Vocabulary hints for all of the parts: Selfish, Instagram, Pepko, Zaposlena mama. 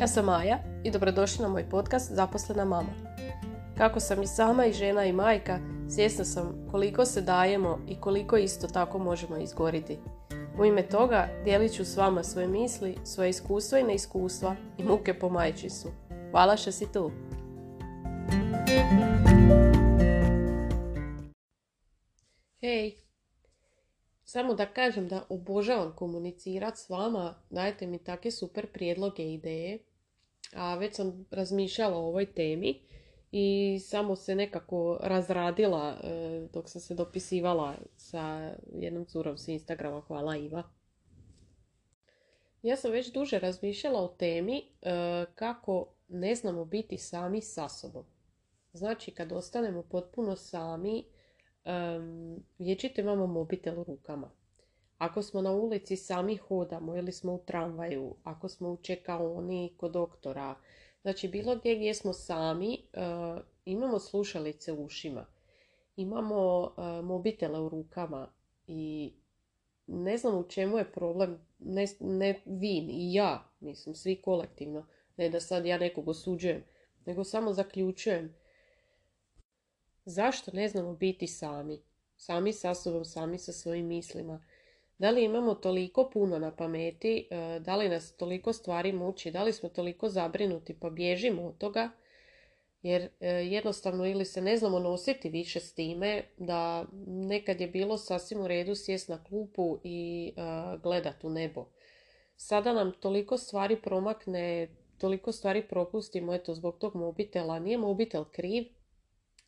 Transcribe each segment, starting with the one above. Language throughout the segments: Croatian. Ja sam Maja i dobrodošli na moj podcast Zaposlena mama. Kako sam i sama i žena i majka, svjesna sam koliko se dajemo i koliko isto tako možemo izgoriti. U ime toga dijelit ću s vama svoje misli, svoje iskustva i neiskustva i muke po majčinstvu. Hvala što si tu! Hej! Samo da kažem da obožavam komunicirati s vama, dajte mi takve super prijedloge i ideje, a već sam razmišljala o ovoj temi i samo se nekako razradila dok sam se dopisivala sa jednom curom s Instagrama, hvala Iva. Ja sam već duže razmišljala o temi kako ne znamo biti sami sa sobom. Znači kad ostanemo potpuno sami, vječito imamo mobitel u rukama. Ako smo na ulici sami hodamo ili smo u tramvaju, ako smo u čekaoni kod doktora, znači bilo gdje smo sami, imamo slušalice u ušima, imamo mobitele u rukama i ne znam u čemu je problem, ne vi i ja, mislim svi kolektivno, ne da sad ja nekog osuđujem, nego samo zaključujem. Zašto ne znamo biti sami? Sami sa sobom, sami sa svojim mislima. Da li imamo toliko puno na pameti, da li nas toliko stvari muči, da li smo toliko zabrinuti pa bježimo od toga, jer jednostavno ili se ne znamo nositi više s time, da nekad je bilo sasvim u redu sjest na klupu i gledat u nebo. Sada nam toliko stvari promakne, toliko stvari propustimo, eto zbog tog mobitela, nije mobitel kriv,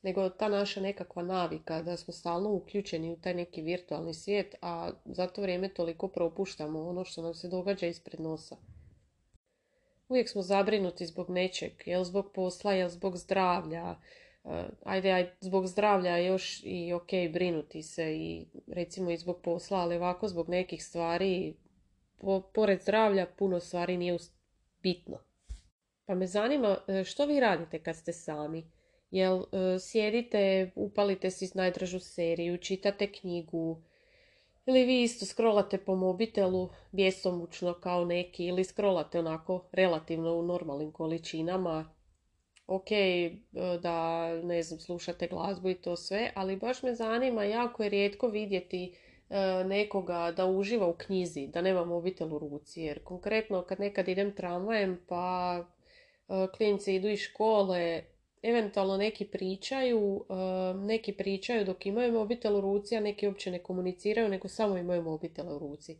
nego ta naša nekakva navika da smo stalno uključeni u taj neki virtualni svijet, a za to vrijeme toliko propuštamo ono što nam se događa ispred nosa. Uvijek smo zabrinuti zbog nečeg, jel zbog posla, jel zbog zdravlja. Ajde, zbog zdravlja još i ok, brinuti se i recimo i zbog posla, ali ovako zbog nekih stvari, pored zdravlja puno stvari nije bitno. Pa me zanima što vi radite kad ste sami? Jel sjedite, upalite si najdražu seriju, čitate knjigu ili vi isto scrollate po mobitelu bjesomučno kao neki ili scrollate onako relativno u normalnim količinama. Ok, da ne znam, slušate glazbu i to sve, ali baš me zanima, jako je rijetko vidjeti nekoga da uživa u knjizi, da nema mobitel u ruci, jer konkretno kad nekad idem tramvajem pa klinci idu iz škole, eventualno neki pričaju dok imaju mobitel u ruci, a neki uopće ne komuniciraju, nego samo imaju mobitel u ruci.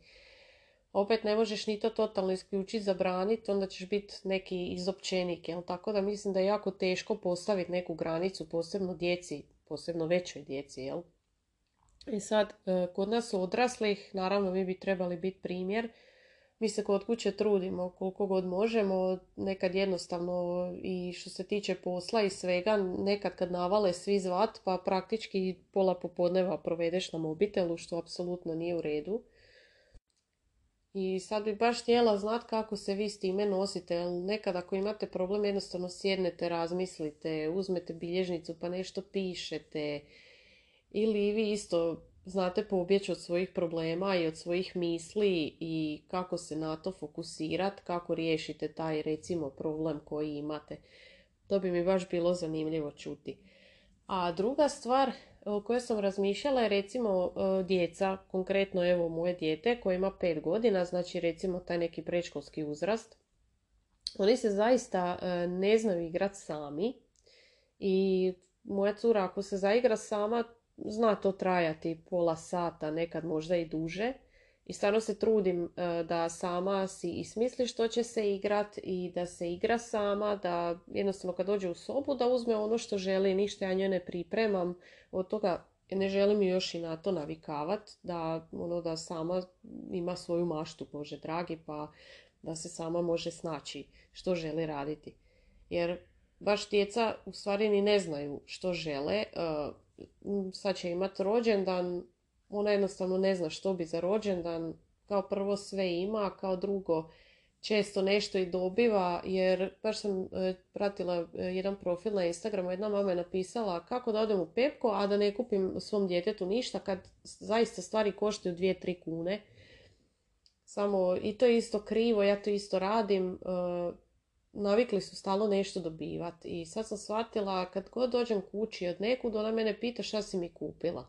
Opet ne možeš ni to totalno isključiti, zabraniti, onda ćeš biti neki izopćenik, jel? Tako da mislim da je jako teško postaviti neku granicu, posebno djeci, posebno većoj djeci, jel? I sad, kod nas odraslih, naravno mi bi trebali biti primjer. Mi se kod kuće trudimo koliko god možemo, nekad jednostavno i što se tiče posla i svega, nekad kad navale svi zvat, pa praktički pola popodneva provedeš na mobitelu, što apsolutno nije u redu. I sad bi baš htjela znati kako se vi s time nosite. Nekad ako imate problem jednostavno sjednete, razmislite, uzmete bilježnicu pa nešto pišete ili vi isto znate pobjeći od svojih problema i od svojih misli i kako se na to fokusirati, kako riješite taj recimo problem koji imate. To bi mi baš bilo zanimljivo čuti. A druga stvar o kojoj sam razmišljala je recimo djeca, konkretno evo moje dijete koje ima 5 godina, znači recimo taj neki predškolski uzrast. Oni se zaista ne znaju igrati sami i moja cura ako se zaigra sama, zna to trajati pola sata, nekad možda i duže. I stvarno se trudim da sama si i smisli što će se igrati i da se igra sama, da jednostavno kad dođe u sobu da uzme ono što želi, ništa ja njoj ne pripremam. Od toga ne želim još i na to navikavati, da, ono, da sama ima svoju maštu, Bože dragi, pa da se sama može snaći što želi raditi. Jer baš djeca u stvari ni ne znaju što žele. Sad će imati rođendan, ona jednostavno ne zna što bi za rođendan, kao prvo sve ima, a kao drugo često nešto i dobiva, jer baš sam pratila jedan profil na Instagramu, jedna mama je napisala kako da odem u Pepko, a da ne kupim svom djetetu ništa kad zaista stvari koštaju 2-3 kune. Samo i to je isto krivo, ja to isto radim, navikli su stalno nešto dobivati. I sad sam shvatila, kad god dođem kući od nekud, ona mene pita šta si mi kupila.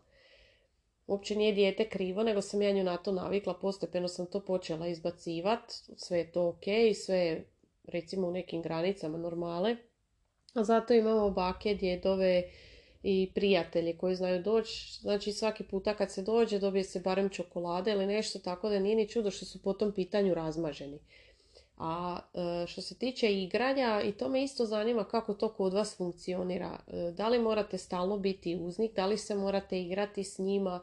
Uopće nije dijete krivo, nego sam ja nju na to navikla, postepeno sam to počela izbacivati, sve je to ok, sve je recimo u nekim granicama normale. A zato imamo bake, djedove i prijatelje koji znaju doći, znači svaki puta kad se dođe dobije se barem čokolade ili nešto, tako da nije ni čudo što su po tom pitanju razmaženi. A što se tiče igranja, i to me isto zanima kako to kod vas funkcionira. Da li morate stalno biti uz njih, da li se morate igrati s njima?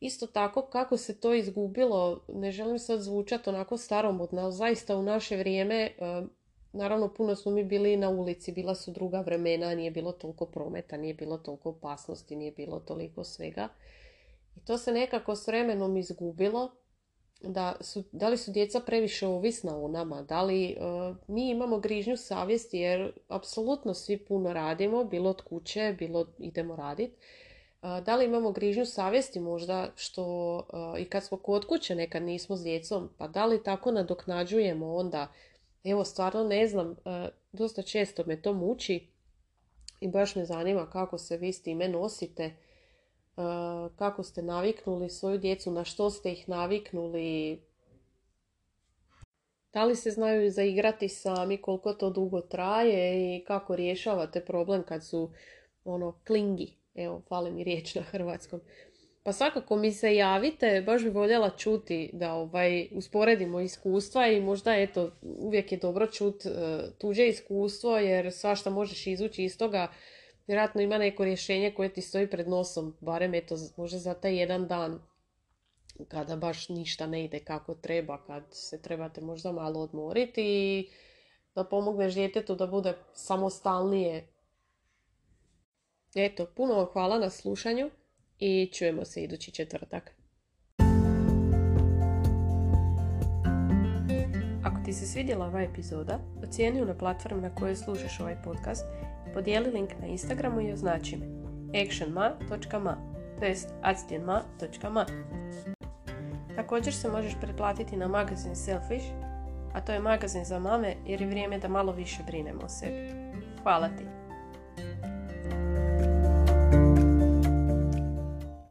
Isto tako, kako se to izgubilo, ne želim sad zvučati onako staromodno, ali zaista u naše vrijeme, naravno puno smo mi bili na ulici, bila su druga vremena, nije bilo toliko prometa, nije bilo toliko opasnosti, nije bilo toliko svega. I to se nekako s vremenom izgubilo. Da li su djeca previše ovisna o nama, da li mi imamo grižnju savjesti, jer apsolutno svi puno radimo, bilo od kuće, bilo idemo raditi. Da li imamo grižnju savjesti možda što i kad smo kod kuće nekad nismo s djecom, pa da li tako nadoknađujemo onda, evo stvarno ne znam, dosta često me to muči i baš me zanima kako se vi s time nosite. Kako ste naviknuli svoju djecu, na što ste ih naviknuli, da li se znaju zaigrati sami, koliko to dugo traje i kako rješavate problem kad su ono klingi, evo fali mi riječ na hrvatskom. Pa svakako mi se javite, baš bi voljela čuti da usporedimo iskustva i možda eto uvijek je dobro čuti tuđe iskustvo jer svašta možeš izvući iz toga. Vjerojatno ima neko rješenje koje ti stoji pred nosom, barem eto, možda za taj jedan dan kada baš ništa ne ide kako treba, kad se trebate možda malo odmoriti i da pomogneš djetetu da bude samostalnije. Eto, puno vam hvala na slušanju i čujemo se idući četvrtak. Ako ti se svidjela ova epizoda, ocijeni ju na platformi na kojoj slušaš ovaj podcast, podijeli link na Instagramu i označi me actionma.ma, to jest actionma.ma. Također se možeš pretplatiti na magazin Selfish, a to je magazin za mame jer je vrijeme da malo više brinemo o sebi. Hvala ti!